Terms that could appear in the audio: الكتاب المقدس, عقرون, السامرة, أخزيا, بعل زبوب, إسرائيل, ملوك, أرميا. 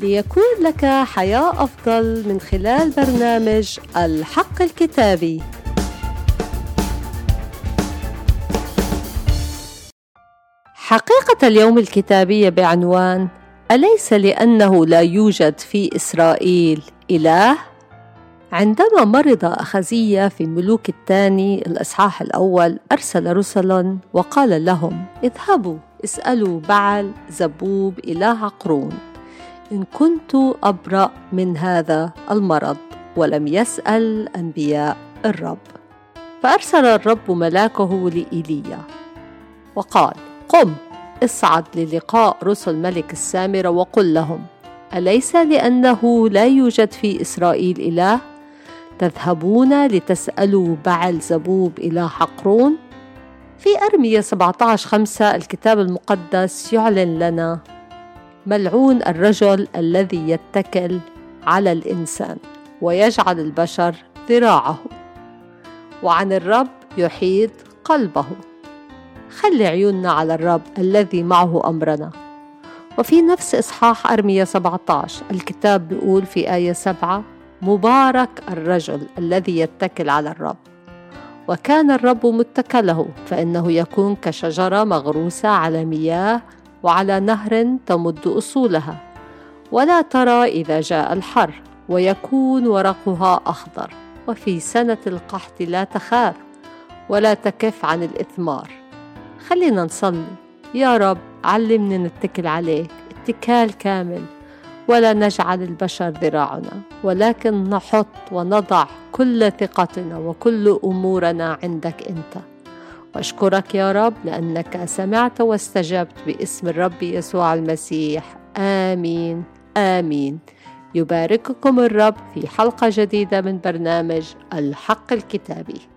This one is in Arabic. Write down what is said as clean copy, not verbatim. ليكون لك حياة أفضل من خلال برنامج الحق الكتابي. حقيقة اليوم الكتابية بعنوان: أليس لأنه لا يوجد في إسرائيل إله؟ عندما مرض أخزيا في ملوك الثاني الإصحاح الأول، أرسل رسلا وقال لهم: اذهبوا اسألوا بعل زبوب إله عقرون إن كنت أبرأ من هذا المرض، ولم يسأل أنبياء الرب. فأرسل الرب ملاكه لإيليا وقال: قم اصعد للقاء رسل ملك السامرة وقل لهم: أليس لأنه لا يوجد في إسرائيل إله؟ تذهبون لتسألوا بعل زبوب إله عقرون؟ في أرميا 17:5 الكتاب المقدس يعلن لنا: ملعون الرجل الذي يتكل على الإنسان ويجعل البشر ذراعه، وعن الرب يحيد قلبه. خلي عيوننا على الرب الذي معه أمرنا. وفي نفس إصحاح أرميا 17 الكتاب بيقول في آية 7: مبارك الرجل الذي يتكل على الرب، وكان الرب متكله، فإنه يكون كشجرة مغروسة على مياه وعلى نهر تمد أصولها، ولا ترى إذا جاء الحر، ويكون ورقها أخضر، وفي سنة القحط لا تخاف ولا تكف عن الإثمار. خلينا نصلي: يا رب علمنا نتكل عليك اتكال كامل، ولا نجعل البشر ذراعنا، ولكن نحط ونضع كل ثقتنا وكل أمورنا عندك أنت. وأشكرك يا رب لأنك سمعت واستجبت، باسم الرب يسوع المسيح، آمين آمين. يبارككم الرب في حلقة جديدة من برنامج الحق الكتابي.